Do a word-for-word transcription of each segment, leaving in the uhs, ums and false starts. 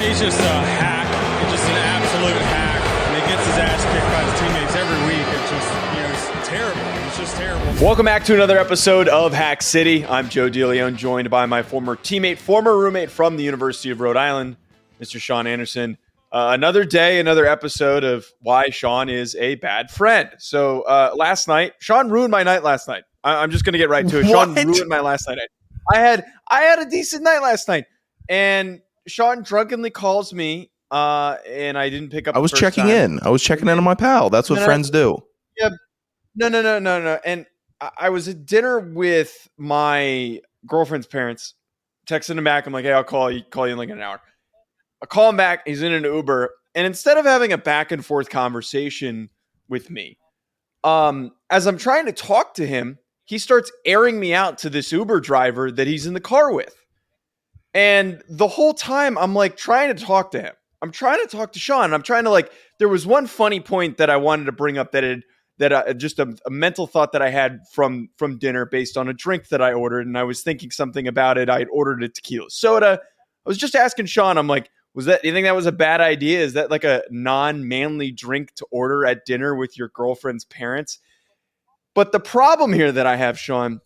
He's just a hack. He's just an absolute hack. And he gets his ass kicked by his teammates every week. It's just, you know, it's terrible. It's just terrible. Welcome back to another episode of Hack City. I'm Joe DeLeon, joined by my former teammate, former roommate from the University of Rhode Island, Mister Sean Anderson. Uh, another day, another episode of why Sean is a bad friend. So uh, last night, Sean ruined my night last night. I- I'm just going to get right to it. What? Sean ruined my last night. I-, I had I had a decent night last night. And Sean drunkenly calls me uh, and I didn't pick up. I was checking time. in. I was checking in on my pal. That's what no, friends no, do. Yeah. No, no, no, no, no. And I-, I was at dinner with my girlfriend's parents, texting him back. I'm like, hey, I'll call you, call you in like an hour. I call him back. He's in an Uber. And instead of having a back and forth conversation with me, um, as I'm trying to talk to him, he starts airing me out to this Uber driver that he's in the car with. And the whole time I'm like trying to talk to him. I'm trying to talk to Sean. And I'm trying to like, there was one funny point that I wanted to bring up that it, that I, just a, a mental thought that I had from, from dinner based on a drink that I ordered. And I was thinking something about it. I had ordered a tequila soda. I was just asking Sean, I'm like, was that, you think that was a bad idea? Is that like a non-manly drink to order at dinner with your girlfriend's parents? But the problem here that I have, Sean,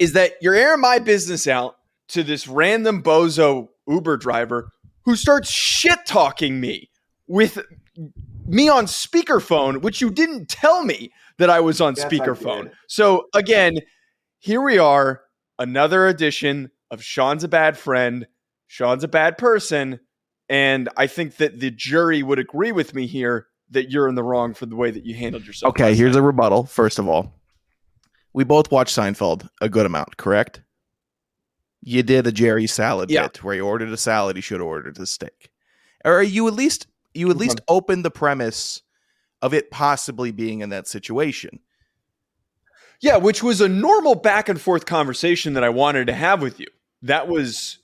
is that you're airing my business out to this random bozo Uber driver who starts shit talking me with me on speakerphone, which you didn't tell me that I was on yes, speakerphone. So again, here we are, another edition of Sean's a bad friend. Sean's a bad person. And I think that the jury would agree with me here that you're in the wrong for the way that you handled yourself. Okay, here's a rebuttal. First of all, we both watched Seinfeld a good amount, correct? You did a Jerry salad yeah. bit where he ordered a salad. He should have ordered a steak. Or you at least you at least opened the premise of it possibly being in that situation. Yeah, which was a normal back and forth conversation that I wanted to have with you. That was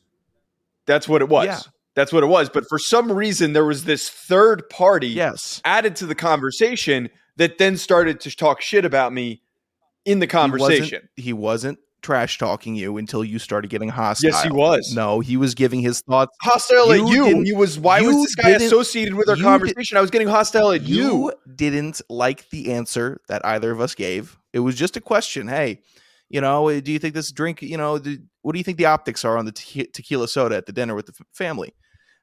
that's what it was. Yeah. That's what it was. But for some reason, there was this third party yes. added to the conversation that then started to talk shit about me in the conversation. He wasn't, he wasn't trash talking you until you started getting hostile. Yes, he was. No, he was giving his thoughts. Hostile you at you. He was. Why was this guy associated with our conversation? Did, I was getting hostile at you. You didn't like the answer that either of us gave. It was just a question. Hey, you know, do you think this drink, you know, do, what do you think the optics are on the te- tequila soda at the dinner with the f- family?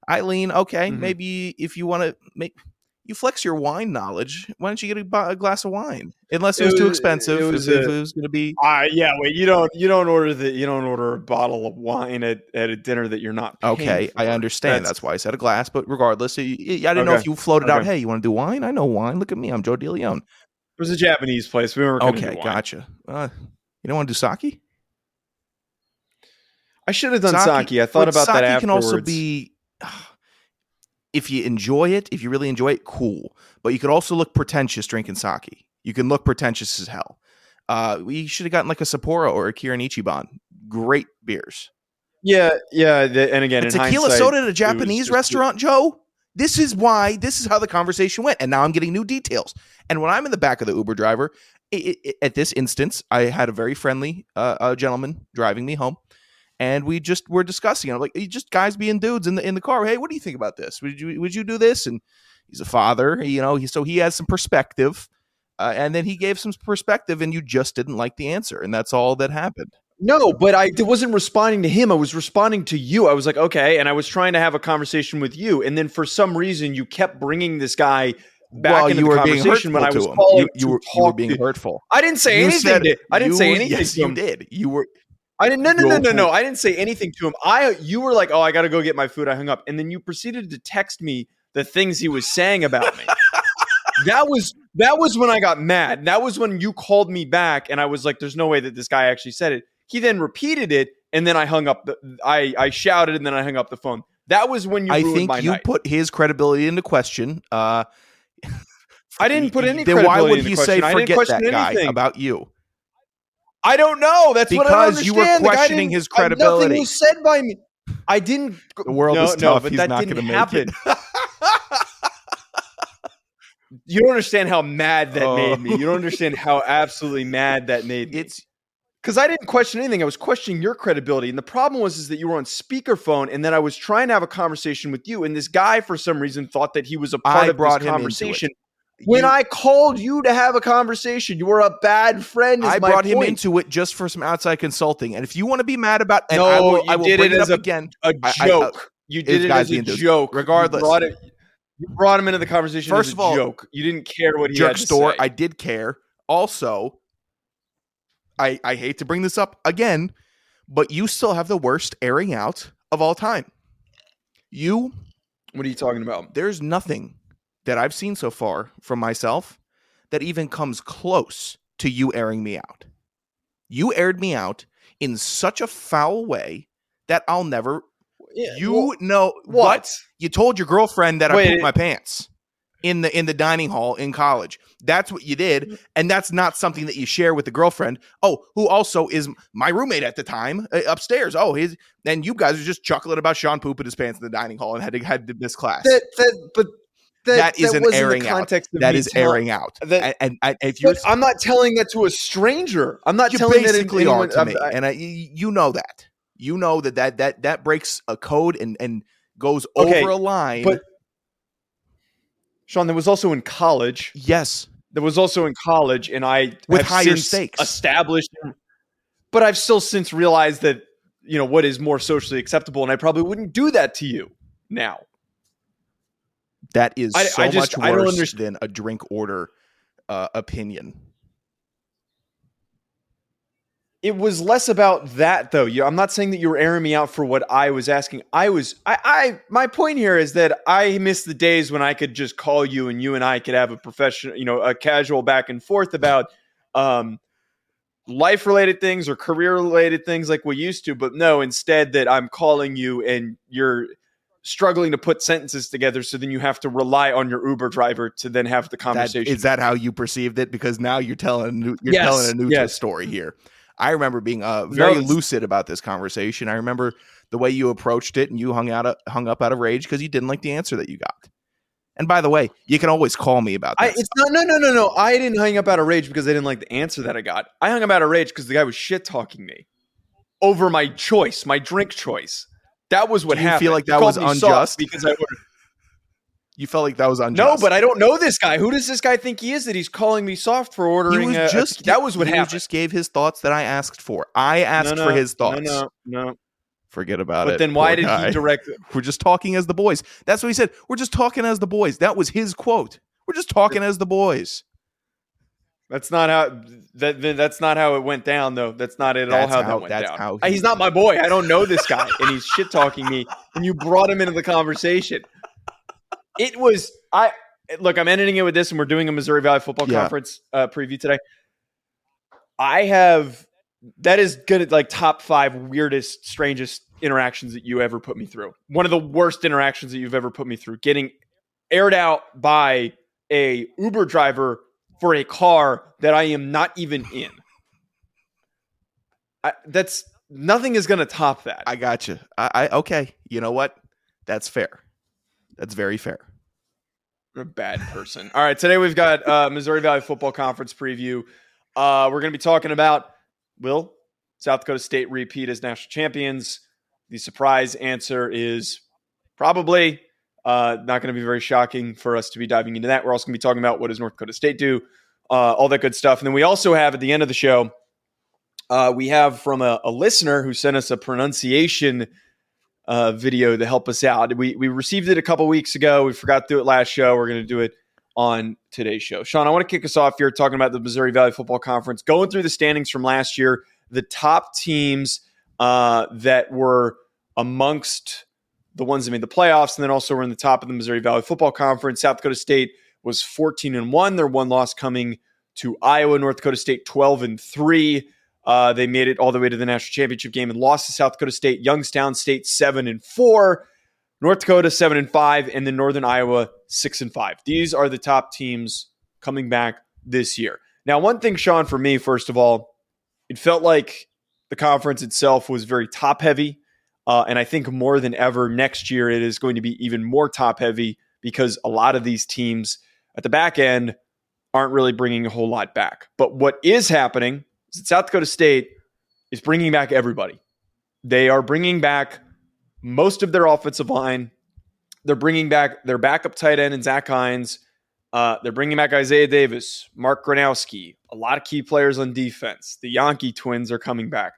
I lean, okay, mm-hmm. maybe if you want to make, you flex your wine knowledge, why don't you get a, a glass of wine? Unless it was, it was too expensive. It was, was going to be. Uh, yeah, wait, you don't, you don't order the, you don't order a bottle of wine at, at a dinner that you're not paying Okay, for. I understand. That's, That's why I said a glass, but regardless, I, I didn't okay. know if you floated okay. out, hey, you want to do wine? I know wine. Look at me. I'm Joe DeLeon. It was a Japanese place. We weren't going to do wine. Okay, gotcha. Uh, You don't want to do sake? I should have done sake. sake. I thought about sake that afterwards. Sake can also be, if you enjoy it, if you really enjoy it, cool. But you could also look pretentious drinking sake. You can look pretentious as hell. Uh, we should have gotten like a Sapporo or a Kirin Ichiban. Great beers. Yeah, yeah. The, and again, a tequila soda at a Japanese restaurant, Joe? This is why, this is how the conversation went. And now I'm getting new details. And when I'm in the back of the Uber driver, It, it, at this instance, I had a very friendly uh, uh, gentleman driving me home, and we just were discussing. I'm like, just guys being dudes in the in the car. Hey, what do you think about this? Would you would you do this? And he's a father, you know, he, so he has some perspective, uh, and then he gave some perspective, and you just didn't like the answer, and that's all that happened. No, but I wasn't responding to him. I was responding to you. I was like, okay, and I was trying to have a conversation with you, and then for some reason, you kept bringing this guy back well, into you the were conversation being when I was calling you, you, were, you were being to, hurtful. I didn't say you anything. To, I didn't you, say anything. Yes, to him. You did. You were. I didn't. No, no, no, no, no. I didn't say anything to him. I. You were like, oh, I got to go get my food. I hung up, and then you proceeded to text me the things he was saying about me. that was that was when I got mad. That was when you called me back, and I was like, "There's no way that this guy actually said it." He then repeated it, and then I hung up. The, I I shouted, and then I hung up the phone. That was when you. I ruined think my you night. Put his credibility into question. Uh, I didn't put any credibility. Then why would he say forget that guy anything. About you? I don't know. That's because what I understand. Because you were questioning his credibility. I, nothing was said by me. I didn't. The world no, is tough. No, but He's that not didn't happen. You don't understand how mad that oh. made me. You don't understand how absolutely mad that made me. It's Because I didn't question anything. I was questioning your credibility. And the problem was is that you were on speakerphone, and then I was trying to have a conversation with you, and this guy, for some reason, thought that he was a part I of this conversation. When you, I called you to have a conversation, you were a bad friend. Is I my brought point. him into it just for some outside consulting. And if you want to be mad about and no, I will, I will did bring it, it up a, again. A joke. I, I, I, you did it as a joke. Regardless. You brought, it, you brought him into the conversation First as a of all, joke. You didn't care what he jerk had to store, say. I did care. Also, I, I hate to bring this up again, but you still have the worst airing out of all time. You. What are you talking about? There's nothing that I've seen so far from myself that even comes close to you airing me out. You aired me out in such a foul way that I'll never, yeah, you well, know what? what you told your girlfriend that Wait, I pooped my pants in the, in the dining hall in college. That's what you did. And that's not something that you share with the girlfriend. Oh, who also is my roommate at the time uh, upstairs. Oh, his, and you guys are just chuckling about Sean pooping his pants in the dining hall and had to, had to miss class. That, that, but, That, that is that an airing out. That is telling, airing out. That, and, and, and if you're, I'm not telling that to a stranger. I'm not you telling basically that anyone, are to I'm, me, I, and I, you know that. You know that that that that breaks a code and and goes okay, over a line. But Sean, that was also in college. Yes, that was also in college, and I with have higher since stakes established. But I've still since realized that you know what is more socially acceptable, and I probably wouldn't do that to you now. That is I, so I just, much worse than a drink order uh, opinion. It was less about that, though. You, I'm not saying that you were airing me out for what I was asking. I was, I, I, my point here is that I miss the days when I could just call you and you and I could have a professional, you know, a casual back and forth about um, life-related things or career-related things like we used to. But no, instead that I'm calling you and you're struggling to put sentences together, so then you have to rely on your Uber driver to then have the conversation. That, is that how you perceived it? Because now you're telling you're yes, telling a neutral yes. story here. I remember being uh, very no, lucid about this conversation. I remember the way you approached it, and you hung out uh, hung up out of rage because you didn't like the answer that you got. And by the way, you can always call me about that. I, it's not, no, no, no, no. I didn't hang up out of rage because I didn't like the answer that I got. I hung up out of rage because the guy was shit talking me over my choice, my drink choice. That was what you happened. You feel like that was unjust? Because I you felt like that was unjust. No, but I don't know this guy. Who does this guy think he is that he's calling me soft for ordering? He was just, a, that was what he happened. He just gave his thoughts that I asked for. I asked no, no, for his thoughts. No, no, no. Forget about but it. But then why did guy. he direct it? We're just talking as the boys. That's what he said. We're just talking as the boys. That was his quote. We're just talking as the boys. That's not how that that's not how it went down, though. That's not at that's all how, how that went that's down. How he he's not my boy. I don't know this guy, and he's shit talking me. And you brought him into the conversation. It was I look. I'm ending it with this, and we're doing a Missouri Valley Football yeah. Conference uh, preview today. I have that is good. Like top five weirdest, strangest interactions that you ever put me through. One of the worst interactions that you've ever put me through. Getting aired out by a Uber driver for a car that I am not even in. I, that's nothing is going to top that. I got you. I, I okay. You know what? That's fair. That's very fair. You're a bad person. All right. Today we've got uh, Missouri Valley Football Conference preview. Uh, we're going to be talking about will South Dakota State repeat as national champions. The surprise answer is probably. Uh, not going to be very shocking for us to be diving into that. We're also going to be talking about what does North Dakota State do, uh, all that good stuff. And then we also have at the end of the show, uh, we have from a, a listener who sent us a pronunciation uh, video to help us out. We we received it a couple weeks ago. We forgot to do it last show. We're going to do it on today's show. Sean, I want to kick us off here talking about the Missouri Valley Football Conference, going through the standings from last year, the top teams uh, that were amongst the ones that made the playoffs, and then also we're in the top of the Missouri Valley Football Conference. South Dakota State was fourteen and one. Their one loss coming to Iowa. North Dakota State twelve and three. Uh, they made it all the way to the national championship game and lost to South Dakota State. Youngstown State seven and four. North Dakota seven and five. And then Northern Iowa six and five. These are the top teams coming back this year. Now, one thing, Sean, for me, first of all, it felt like the conference itself was very top heavy. Uh, and I think more than ever next year, it is going to be even more top heavy because a lot of these teams at the back end aren't really bringing a whole lot back. But what is happening is that South Dakota State is bringing back everybody. They are bringing back most of their offensive line. They're bringing back their backup tight end and Zach Hines. Uh, they're bringing back Isaiah Davis, Mark Gronowski, a lot of key players on defense. The Yankee twins are coming back.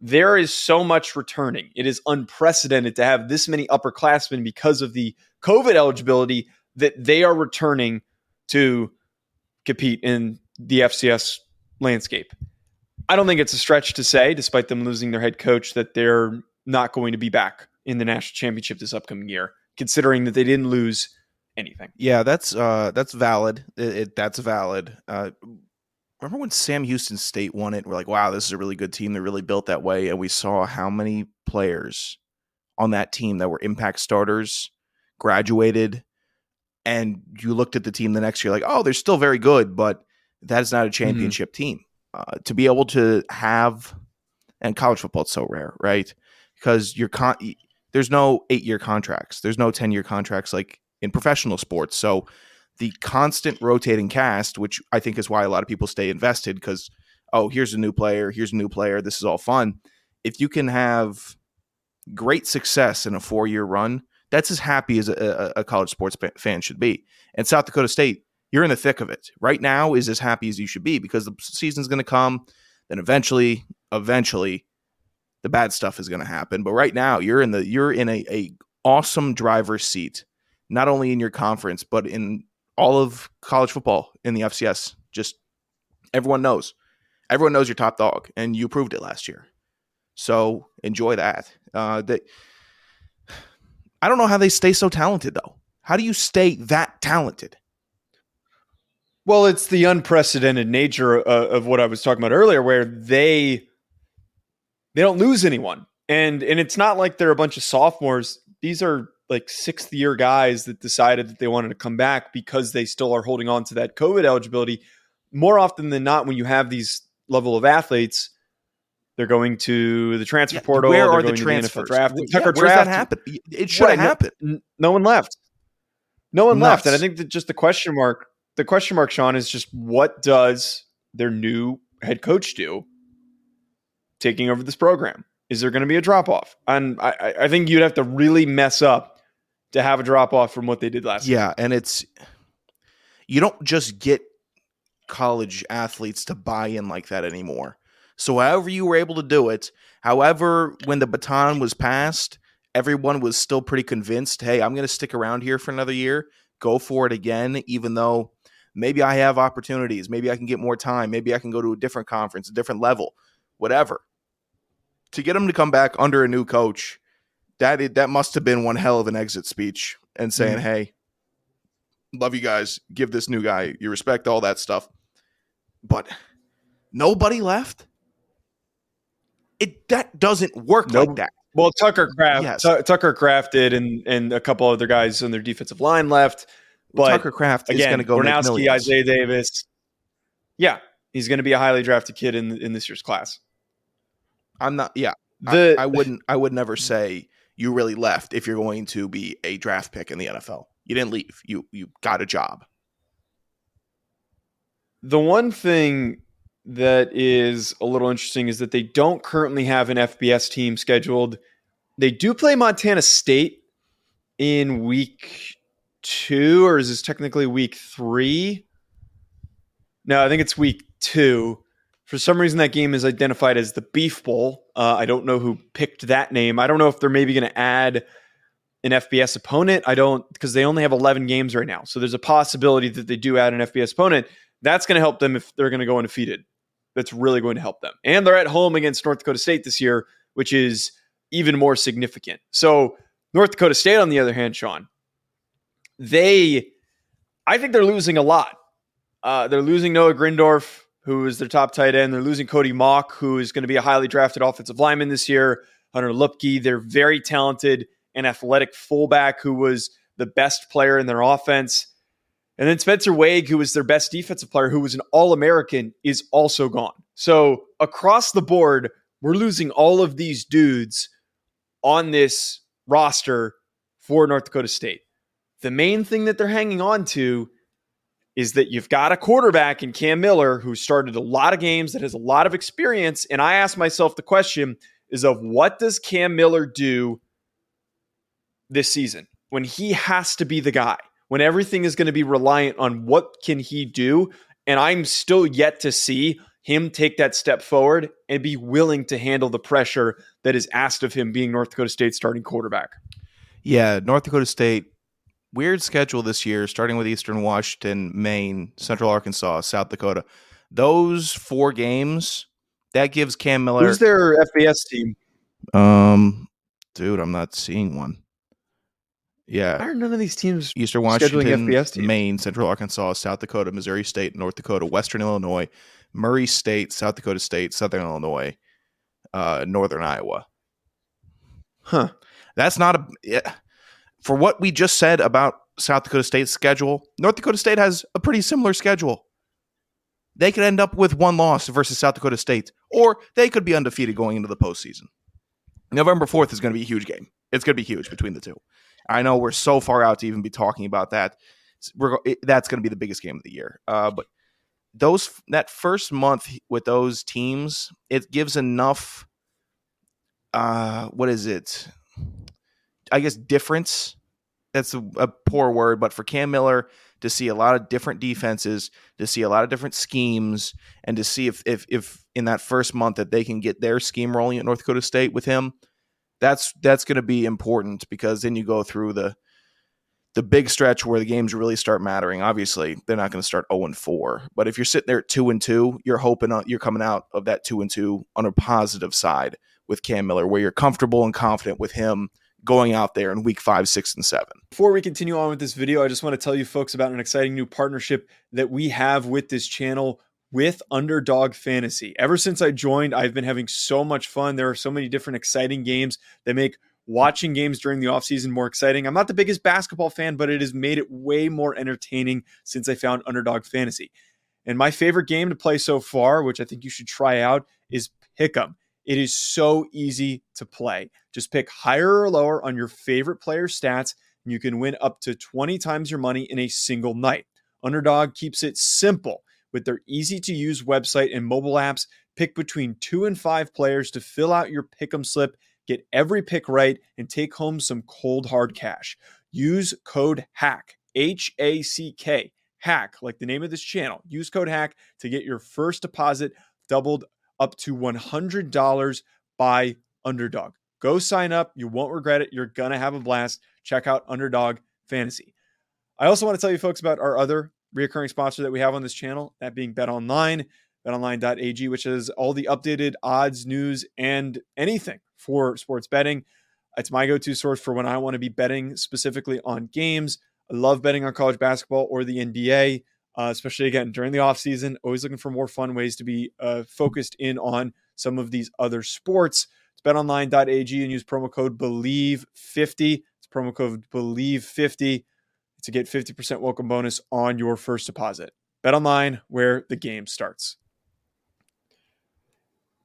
There is so much returning. It is unprecedented to have this many upperclassmen because of the COVID eligibility that they are returning to compete in the F C S landscape. I don't think it's a stretch to say, despite them losing their head coach, that they're not going to be back in the national championship this upcoming year, considering that they didn't lose anything. Yeah, that's uh, that's valid. It, it, that's valid. Uh, remember when Sam Houston State won it? We're like, wow, this is a really good team. They're really built that way. And we saw how many players on that team that were impact starters graduated. And you looked at the team the next year like, oh, they're still very good, but that is not a championship mm-hmm. team. Uh, to be able to have, and college football is so rare, right? Because you're con- there's no eight-year contracts. There's no ten-year contracts like in professional sports. So the constant rotating cast, which I think is why a lot of people stay invested, because, oh, here's a new player, here's a new player, this is all fun. If you can have great success in a four-year run, that's as happy as a, a college sports fan should be. And South Dakota State, you're in the thick of it. Right now is as happy as you should be, because the season's going to come. Then eventually, eventually the bad stuff is going to happen. But right now you're in the, you're in a, a awesome driver's seat, not only in your conference, but in all of college football in the F C S. Just everyone knows, everyone knows your top dog, and you proved it last year. So enjoy that. Uh, that, I don't know how they stay so talented, though. How do you stay that talented? Well, it's the unprecedented nature of, of what I was talking about earlier, where they they don't lose anyone. And and it's not like they're a bunch of sophomores. These are like sixth-year guys that decided that they wanted to come back because they still are holding on to that COVID eligibility. More often than not, when you have these level of athletes, they're going to the transfer yeah, portal. Where are the transfers? The draft. The Tucker yeah, Kraft, that happened? It should have happened. No, no one left. No one Nuts. left. And I think that just the question mark, the question mark, Sean, is just what does their new head coach do taking over this program? Is there going to be a drop-off? And I, I think you'd have to really mess up to have a drop-off from what they did last year. Yeah, and it's – you don't just get college athletes to buy in like that anymore. So however you were able to do it, however, when the baton was passed, everyone was still pretty convinced, hey, I'm going to stick around here for another year, go for it again, even though maybe I have opportunities, maybe I can get more time, maybe I can go to a different conference, a different level, whatever. To get them to come back under a new coach, that that must have been one hell of an exit speech, and saying, mm-hmm. hey, love you guys, give this new guy your respect, all that stuff. But nobody left? It that doesn't work nope. like that. Well, Tucker Kraft, yes. T- Tucker Kraft did, and and a couple other guys on their defensive line left. But Tucker Kraft again, is going to go Gronowski, Isaiah Davis. Yeah, he's going to be a highly drafted kid in in this year's class. I'm not. Yeah, the, I, I wouldn't. I would never say you really left if you're going to be a draft pick in the N F L. You didn't leave. You you got a job. The one thing that is a little interesting is that they don't currently have an F B S team scheduled. They do play Montana State in week two, or is this technically week three? No, I think it's week two. For some reason, that game is identified as the Beef Bowl. Uh, I don't know who picked that name. I don't know if they're maybe going to add an F B S opponent. I don't, because they only have eleven games right now. So there's a possibility that they do add an F B S opponent. That's going to help them if they're going to go undefeated. That's really going to help them. And they're at home against North Dakota State this year, which is even more significant. So North Dakota State, on the other hand, Sean, they, I think they're losing a lot. Uh, they're losing Noah Grindorf, who is their top tight end. They're losing Cody Mock, who is going to be a highly drafted offensive lineman this year. Hunter Lupke, their very talented and athletic fullback, who was the best player in their offense. And then Spencer Waig, who was their best defensive player, who was an All-American, is also gone. So across the board, we're losing all of these dudes on this roster for North Dakota State. The main thing that they're hanging on to is that you've got a quarterback in Cam Miller who started a lot of games, that has a lot of experience. And I asked myself the question is of what does Cam Miller do this season when he has to be the guy, when everything is going to be reliant on what can he do? And I'm still yet to see him take that step forward and be willing to handle the pressure that is asked of him being North Dakota State's starting quarterback. Yeah, North Dakota State, weird schedule this year, starting with Eastern Washington, Maine, Central Arkansas, South Dakota. Those four games, that gives Cam Miller. Who's their F B S team? Um, dude, I'm not seeing one. Yeah. Why are none of these teams Eastern Washington, teams? Maine, Central Arkansas, South Dakota, Missouri State, North Dakota, Western Illinois, Murray State, South Dakota State, Southern Illinois, uh, Northern Iowa. Huh. That's not a... Yeah. For what we just said about South Dakota State's schedule, North Dakota State has a pretty similar schedule. They could end up with one loss versus South Dakota State, or they could be undefeated going into the postseason. November fourth is going to be a huge game. It's going to be huge between the two. I know we're so far out to even be talking about that. We're, it, that's going to be the biggest game of the year. Uh, but those that first month with those teams, it gives enough, uh, what is it? I guess difference, that's a, a poor word, but for Cam Miller to see a lot of different defenses, to see a lot of different schemes, and to see if if if in that first month that they can get their scheme rolling at North Dakota State with him, that's that's going to be important because then you go through the the big stretch where the games really start mattering. Obviously, they're not going to start oh and four, but if you're sitting there at two and two, you're hoping on, you're coming out of that two and two on a positive side with Cam Miller where you're comfortable and confident with him going out there in week five, six, and seven. Before we continue on with this video, I just want to tell you folks about an exciting new partnership that we have with this channel with Underdog Fantasy. Ever since I joined, I've been having so much fun. There are so many different exciting games that make watching games during the offseason more exciting. I'm not the biggest basketball fan, but it has made it way more entertaining since I found Underdog Fantasy. And my favorite game to play so far, which I think you should try out, is Pick'em. It is so easy to play. Just pick higher or lower on your favorite player stats, and you can win up to twenty times your money in a single night. Underdog keeps it simple with their easy-to-use website and mobile apps. Pick between two and five players to fill out your pick'em slip, get every pick right, and take home some cold, hard cash. Use code HACK, H A C K, HACK, like the name of this channel. Use code HACK to get your first deposit doubled up to one hundred dollars by Underdog. Go sign up. You won't regret it. You're going to have a blast. Check out Underdog Fantasy. I also want to tell you folks about our other reoccurring sponsor that we have on this channel, that being BetOnline, betonline.ag, which has all the updated odds, news, and anything for sports betting. It's my go-to source for when I want to be betting specifically on games. I love betting on college basketball or the N B A. Uh, especially, again, during the offseason, always looking for more fun ways to be uh, focused in on some of these other sports. It's betonline.ag and use promo code believe fifty. It's promo code believe fifty to get fifty percent welcome bonus on your first deposit. BetOnline, where the game starts.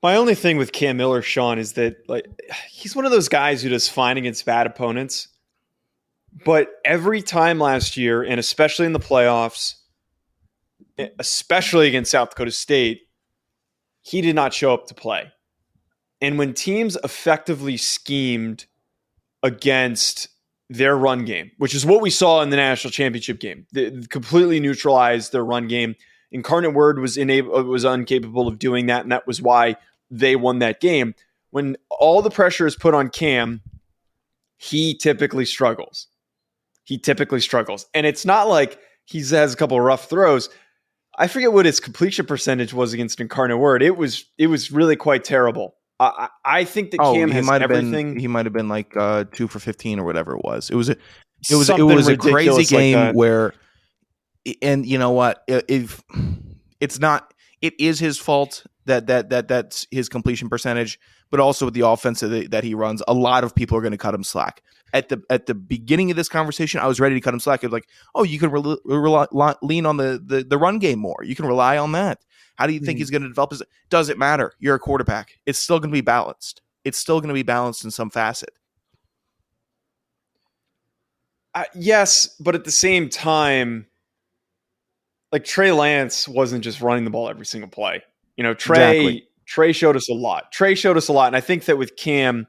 My only thing with Cam Miller, Sean, is that like he's one of those guys who does fine against bad opponents. But every time last year, and especially in the playoffs, especially against South Dakota State, he did not show up to play. And when teams effectively schemed against their run game, which is what we saw in the national championship game, they completely neutralized their run game. Incarnate Word was unable, was incapable of doing that, and that was why they won that game. When all the pressure is put on Cam, he typically struggles. He typically struggles. And it's not like he has a couple of rough throws. I forget what his completion percentage was against Incarnate Word. It was it was really quite terrible. I I, I think that oh, Cam has everything. Been, he might have been like uh, two for fifteen or whatever it was. It was a it was Something it was a crazy game like where, and you know what? If it's not, it is his fault that that that that's his completion percentage, but also with the offense that, that he runs, a lot of people are going to cut him slack. At the at the beginning of this conversation, I was ready to cut him slack. It was like, oh, you can re- re- lean on the, the the run game more. You can rely on that. How do you think mm-hmm. he's going to develop his? Doesn't matter. You're a quarterback. It's still going to be balanced. It's still going to be balanced in some facet. Uh, yes, but at the same time, like Trey Lance wasn't just running the ball every single play. You know, Trey, exactly. Trey showed us a lot. Trey showed us a lot. And I think that with Cam,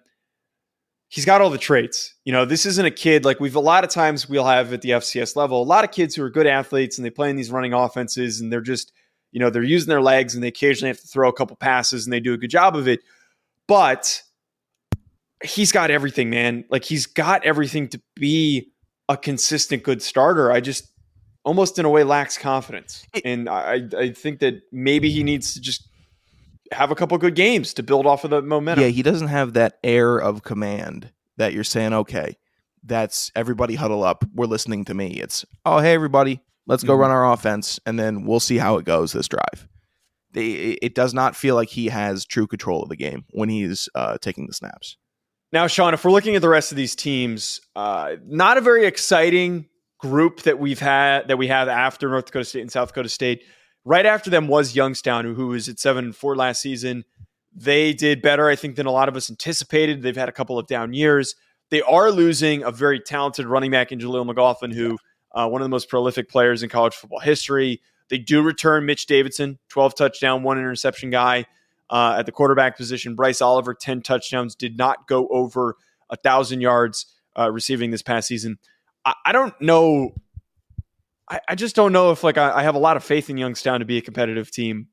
he's got all the traits. You know, this isn't a kid like we've a lot of times we'll have at the F C S level, a lot of kids who are good athletes and they play in these running offenses and they're just, you know, they're using their legs and they occasionally have to throw a couple passes and they do a good job of it. But he's got everything, man. Like he's got everything to be a consistent, good starter. I just almost in a way lacks confidence. And I, I think that maybe he needs to just have a couple of good games to build off of the momentum. Yeah, he doesn't have that air of command that you're saying, okay, that's everybody huddle up. We're listening to me. It's, oh, hey, everybody, let's go mm-hmm. run our offense, and then we'll see how it goes this drive. They, it does not feel like he has true control of the game when he's uh, taking the snaps. Now, Sean, if we're looking at the rest of these teams, uh, not a very exciting group that we've had that we have after North Dakota State and South Dakota State. Right after them was Youngstown, who, who was at seven and four last season. They did better, I think, than a lot of us anticipated. They've had a couple of down years. They are losing a very talented running back in Jaleel McLaughlin, who uh, one of the most prolific players in college football history. They do return Mitch Davidson, twelve touchdown, one interception guy uh, at the quarterback position. Bryce Oliver, ten touchdowns, did not go over a thousand yards uh, receiving this past season. I, I don't know. I just don't know if like I have a lot of faith in Youngstown to be a competitive team,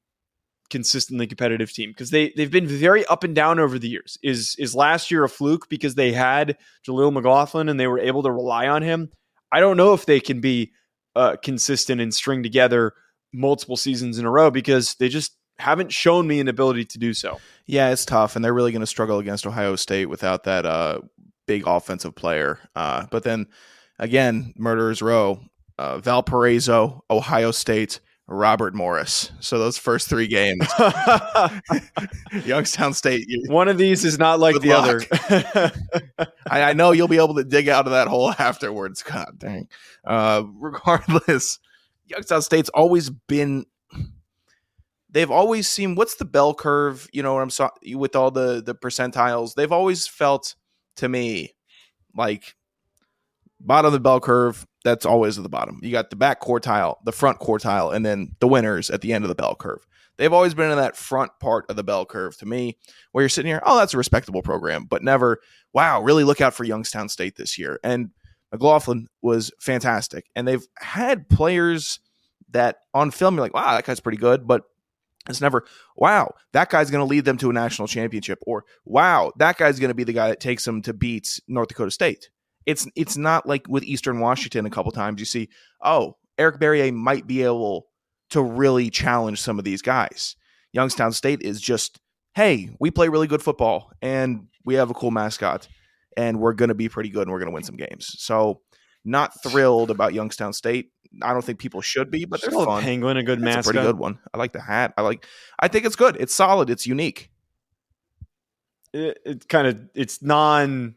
consistently competitive team, because they, they've been very up and down over the years. Is is last year a fluke because they had Jaleel McLaughlin and they were able to rely on him? I don't know if they can be uh, consistent and string together multiple seasons in a row because they just haven't shown me an ability to do so. Yeah, it's tough, and they're really going to struggle against Ohio State without that uh, big offensive player. Uh, but then, again, Murderers Row. Uh, Valparaiso, Ohio State, Robert Morris. So those first three games, Youngstown State. You, One of these is not like the luck. Other. I, I know you'll be able to dig out of that hole afterwards. God dang. Uh, regardless, Youngstown State's always been. They've always seen what's the bell curve. You know what I'm so, with all the the percentiles. They've always felt to me like bottom of the bell curve. That's always at the bottom. You got the back quartile, the front quartile, and then the winners at the end of the bell curve. They've always been in that front part of the bell curve to me, where you're sitting here, oh, that's a respectable program, but never, wow, really look out for Youngstown State this year. And McLaughlin was fantastic. And they've had players that on film, you're like, wow, that guy's pretty good, but it's never, wow, that guy's going to lead them to a national championship, or wow, that guy's going to be the guy that takes them to beat North Dakota State. It's it's not like with Eastern Washington a couple times you see, oh, Eric Berrier might be able to really challenge some of these guys. Youngstown State is just, hey, we play really good football and we have a cool mascot and we're going to be pretty good and we're going to win some games. So not thrilled about Youngstown State. I don't think people should be, but they're still fun. A penguin, a good mascot. It's a pretty good one. I like the hat. I like. I think it's good. It's solid. It's unique. It, it kind of, it's non...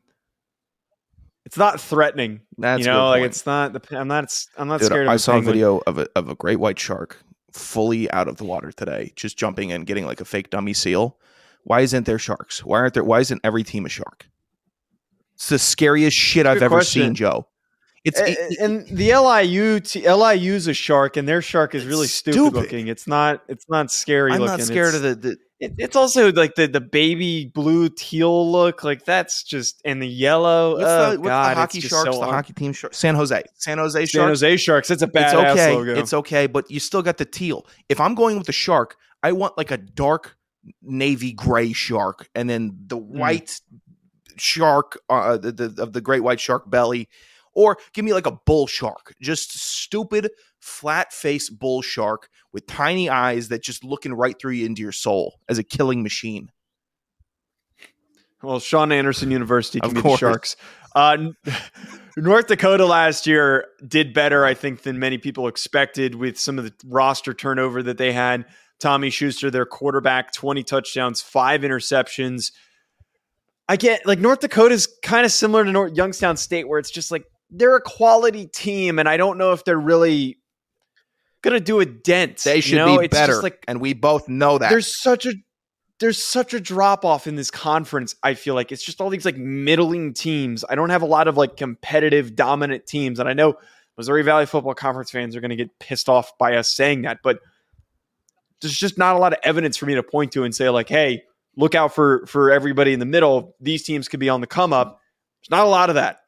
It's not threatening. That's, you know, like it's not the. I'm not. I'm not Dude, scared. I of I saw penguin. a video of a of a great white shark fully out of the water today, just jumping and getting like a fake dummy seal. Why isn't there sharks? Why aren't there? Why isn't every team a shark? It's the scariest shit I've Good ever question. seen, Joe. It's and, it, and the L I U t- L I U's a shark, and their shark is really stupid, stupid looking. It's not. It's not scary. I'm looking. not scared it's, of the. the It, it's also like the, the baby blue teal look, like that's just, and the yellow. What's the, oh, what's God, the hockey sharks? So the un- hockey team sharks, San Jose, San Jose sharks. San Jose sharks. It's a badass okay. logo. It's okay, but you still got the teal. If I'm going with the shark, I want like a dark navy gray shark, and then the white mm. shark, uh, the, the of the great white shark belly, or give me like a bull shark, just stupid flat face bull shark with tiny eyes that just looking right through you into your soul as a killing machine. Well, Sean Anderson University committed sharks. Uh, North Dakota last year did better, I think, than many people expected with some of the roster turnover that they had. Tommy Schuster, their quarterback, twenty touchdowns, five interceptions. I get like North Dakota's kind of similar to North Youngstown State, where it's just like they're a quality team, and I don't know if they're really going to do a dent. They should you know? be it's better, just like, and we both know that. There's such a there's such a drop-off in this conference, I feel like. It's just all these like middling teams. I don't have a lot of like competitive, dominant teams, and I know Missouri Valley Football Conference fans are going to get pissed off by us saying that, but there's just not a lot of evidence for me to point to and say, like, hey, look out for, for everybody in the middle. These teams could be on the come up. There's not a lot of that.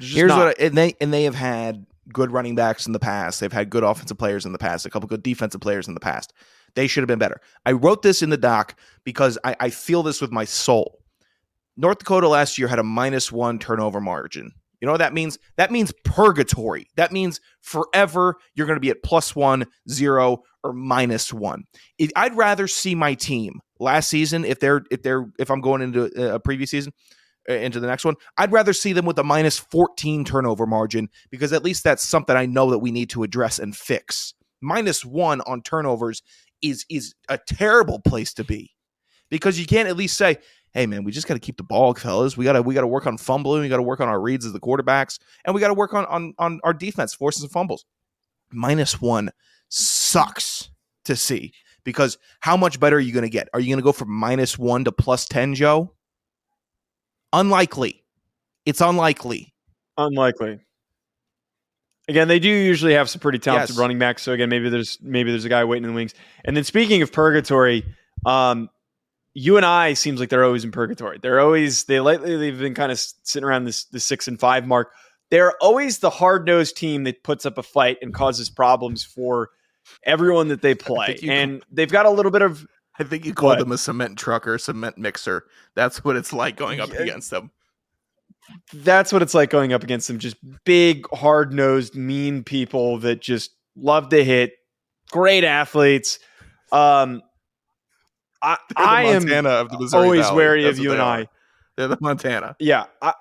Here's not. what I, and they and they have had good running backs in the past. They've had good offensive players in the past, a couple good defensive players in the past. They should have been better. I wrote this in the doc because I, I feel this with my soul. North Dakota last year had a minus one turnover margin. You know what that means? That means purgatory. That means forever you're going to be at plus one, zero, or minus one. It, I'd rather see my team last season if they're if they're if I'm going into a previous season into the next one. I'd rather see them with a minus fourteen turnover margin because at least that's something I know that we need to address and fix. Minus one on turnovers is is a terrible place to be because you can't at least say, hey, man, we just got to keep the ball, fellas. We got to we got to work on fumbling. We got to work on our reads as the quarterbacks. And we got to work on, on, on our defense, forces and fumbles. Minus one sucks to see because how much better are you going to get? Are you going to go from minus one to plus ten, Joe? Unlikely. It's unlikely. Unlikely. Again, they do usually have some pretty talented yes. running backs. So, again, maybe there's maybe there's a guy waiting in the wings. And then speaking of purgatory, um, you and I seems like they're always in purgatory. They're always they lately they've been kind of sitting around this the six and five mark. They're always the hard-nosed team that puts up a fight and causes problems for everyone that they play. And they've got a little bit of I think you call what? them a cement truck or a cement mixer. That's what it's like going up yeah. against them. That's what it's like going up against them. Just big, hard-nosed, mean people that just love to hit. Great athletes. Um, I, I am of the always Valley. wary That's of you and are. I. They're the Montana. Yeah. I,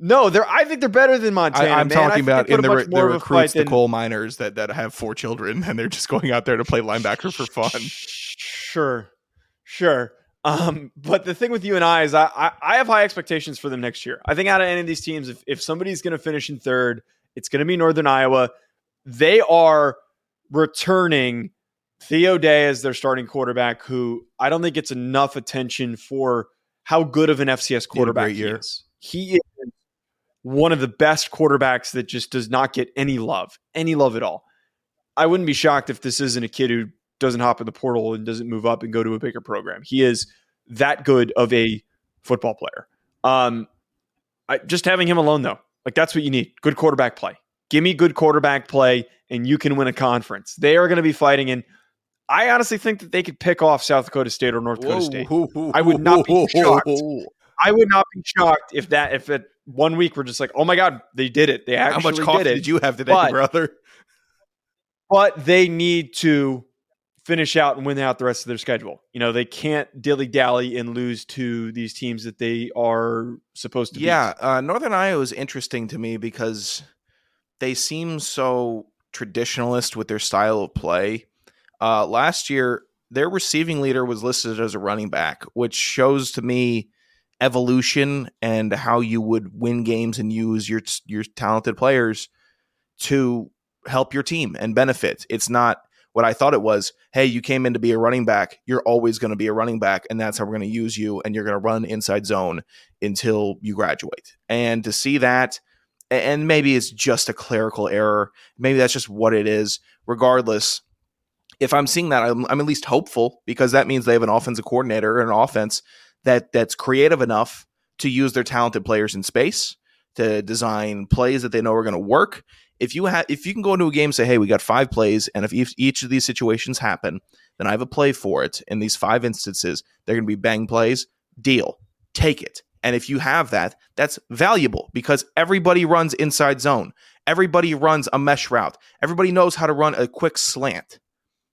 no, they're. I think they're better than Montana. I, I'm man. talking I about in the, the recruits, the than, coal miners that, that have four children, and they're just going out there to play linebacker for fun. Sure, sure. Um, but the thing with you and I is I, I, I have high expectations for them next year. I think out of any of these teams, if, if somebody's going to finish in third, it's going to be Northern Iowa. They are returning Theo Day as their starting quarterback, who I don't think gets enough attention for how good of an F C S quarterback he is. He is one of the best quarterbacks that just does not get any love, any love at all. I wouldn't be shocked if this isn't a kid who doesn't hop in the portal and doesn't move up and go to a bigger program. He is that good of a football player. Um, I, just having him alone, though, like that's what you need. Good quarterback play. Give me good quarterback play, and you can win a conference. They are going to be fighting, and I honestly think that they could pick off South Dakota State or North Dakota whoa, State. Whoa, whoa, I would not whoa, be shocked. Whoa, whoa. I would not be shocked if that if it one week we're just like, oh my God, they did it. They actually did it. How much coffee did, did you have today, but, brother? But they need to finish out and win out the rest of their schedule. You know, they can't dilly-dally and lose to these teams that they are supposed to yeah, beat. Yeah, uh, Northern Iowa is interesting to me because they seem so traditionalist with their style of play. Uh, last year, their receiving leader was listed as a running back, which shows to me evolution and how you would win games and use your your talented players to help your team and benefit. It's not what I thought it was, hey, you came in to be a running back. You're always going to be a running back, and that's how we're going to use you, and you're going to run inside zone until you graduate. And to see that, and maybe it's just a clerical error. Maybe that's just what it is. Regardless, if I'm seeing that, I'm, I'm at least hopeful because that means they have an offensive coordinator and an offense that that's creative enough to use their talented players in space, to design plays that they know are going to work. If you have, if you can go into a game and say, hey, we got five plays, and if each, each of these situations happen, then I have a play for it. In these five instances, they're going to be bang plays. Deal. Take it. And if you have that, that's valuable because everybody runs inside zone. Everybody runs a mesh route. Everybody knows how to run a quick slant.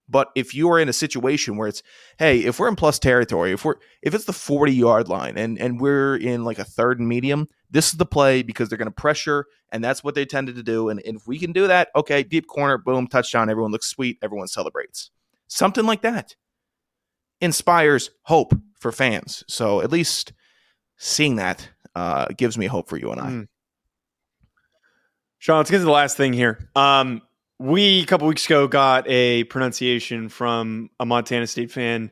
But if you are in a situation where it's, hey, if we're in plus territory, if we're if it's the forty-yard line and, and we're in like a third and medium, this is the play because they're going to pressure, and that's what they tended to do. And, and if we can do that, okay, deep corner, boom, touchdown, everyone looks sweet, everyone celebrates. Something like that inspires hope for fans. So at least seeing that uh, gives me hope for you and I. Mm. Sean, let's get to the last thing here. Um We, a couple weeks ago, got a pronunciation from a Montana State fan,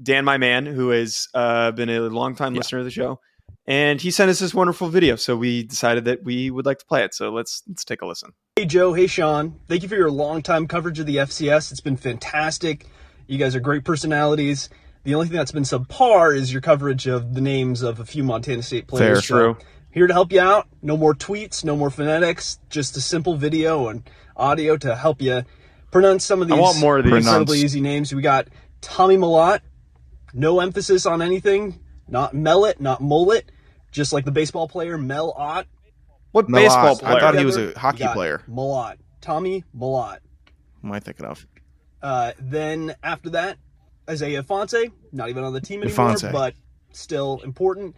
Dan, my man, who has uh, been a longtime yeah. listener of the show. And he sent us this wonderful video, so we decided that we would like to play it. So let's let's take a listen. Hey, Joe. Hey, Sean. Thank you for your longtime coverage of the F C S. It's been fantastic. You guys are great personalities. The only thing that's been subpar is your coverage of the names of a few Montana State players. Fair, true. Here to help you out. No more tweets, no more phonetics, just a simple video and audio to help you pronounce some of these, I want more of these incredibly easy names. We got Tommy Molot. No emphasis on anything. Not Mellet, not Mullet. Just like the baseball player, Mel-Ott. What Mel-Ott. baseball player? I thought he was a hockey player. Molot. Tommy Molot. What am I thinking of? Uh, then after that, Isaiah Fonse. Not even on the team anymore, Fonse. But still important.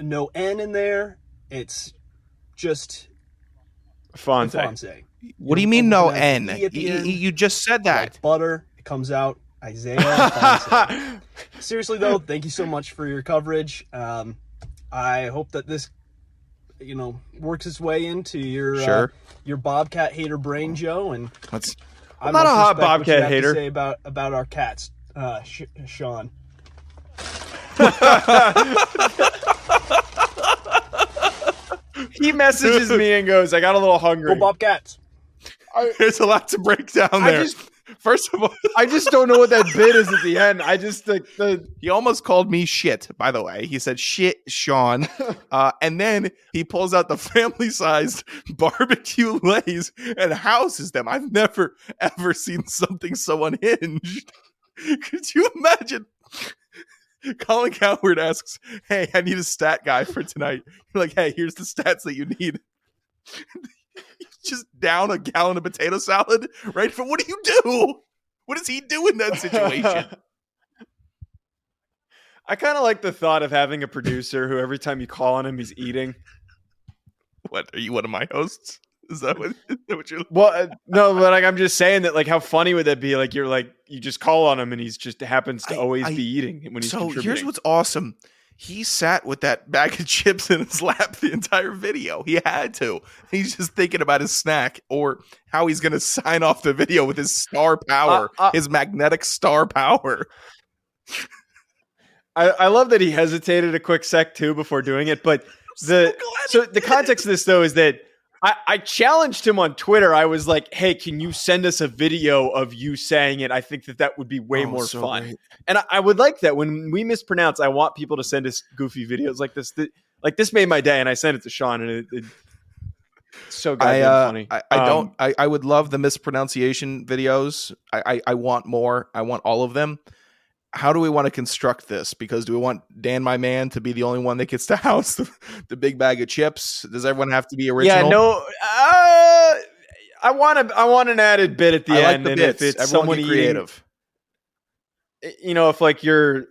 No N in there. It's just Fonse. Fonse. What do you mean no N? E you, end. you just said that. Like butter. It comes out. Isaiah Fonse. Seriously, though, thank you so much for your coverage. Um, I hope that this, you know, works its way into your sure. uh, your Bobcat hater brain, Joe. And That's, I'm not a hot Bobcat hater. Say about about our cats, uh, sh- Sean. He messages me and goes, "I got a little hungry." Well, Bobcats. I, There's a lot to break down there. I just, First of all, I just don't know what that bit is at the end. I just think the, the he almost called me shit, by the way. He said shit, Sean. Uh, and then he pulls out the family sized barbecue lays and houses them. I've never, ever seen something so unhinged. Could you imagine? Colin Cowherd asks, "Hey, I need a stat guy for tonight." You're like, "Hey, here's the stats that you need." Just down a gallon of potato salad, right? For what do you do? What does he do in that situation? I kind of like the thought of having a producer who every time you call on him, he's eating. What are you? One of my hosts? Is that what, is that what you're? Well, uh, no, but like, I'm just saying that, like, how funny would that be? Like, you're like, you just call on him, and he's just happens to I, always I, be eating when he's. So here's what's awesome. He sat with that bag of chips in his lap the entire video. He had to. He's just thinking about his snack or how he's going to sign off the video with his star power, uh, uh, his magnetic star power. I, I love that he hesitated a quick sec, too, before doing it. But the so, so the context of this, though, is that I, I challenged him on Twitter. I was like, "Hey, can you send us a video of you saying it? I think that that would be way oh, more so fun." Great. And I, I would like that. When we mispronounce, I want people to send us goofy videos like this. Th- like this made my day, and I sent it to Sean, and it, it, it's so goddamn uh, funny. I, I um, don't. I, I would love the mispronunciation videos. I, I, I want more. I want all of them. How do we want to construct this? Because do we want Dan, my man, to be the only one that gets to house the, the big bag of chips? Does everyone have to be original? Yeah, no. Uh, I want to. I want an added bit at the I end. Like the and bits. If it's everyone someone creative, eating, you know, if like you're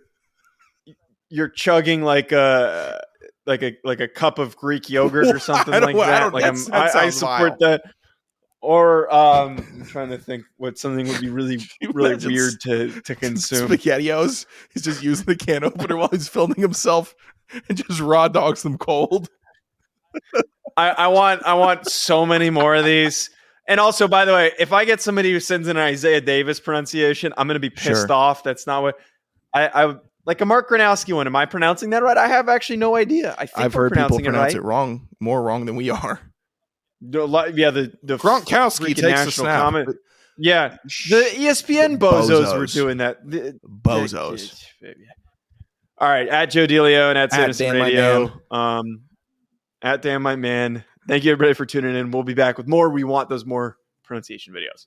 you're chugging like a like a like a cup of Greek yogurt or something like that. Like I'm, that I, I support vile. that. Or um, I'm trying to think what something would be really, really weird to, to consume. SpaghettiOs. He's just using the can opener while he's filming himself and just raw dogs them cold. I, I want I want so many more of these. And also, by the way, if I get somebody who sends in an Isaiah Davis pronunciation, I'm going to be pissed sure. off. That's not what I, I like. A Mark Gronowski one. Am I pronouncing that right? I have actually no idea. I think I've heard people pronounce it, right. it wrong, more wrong than we are. Yeah, the, the Gronkowski takes the snap. Comment. Yeah, the E S P N bozos, bozos were doing that. The, bozos. The, all right, at Joe DeLeon, at Citizen Radio, um, at Dan My Man. Thank you, everybody, for tuning in. We'll be back with more. We want those more pronunciation videos.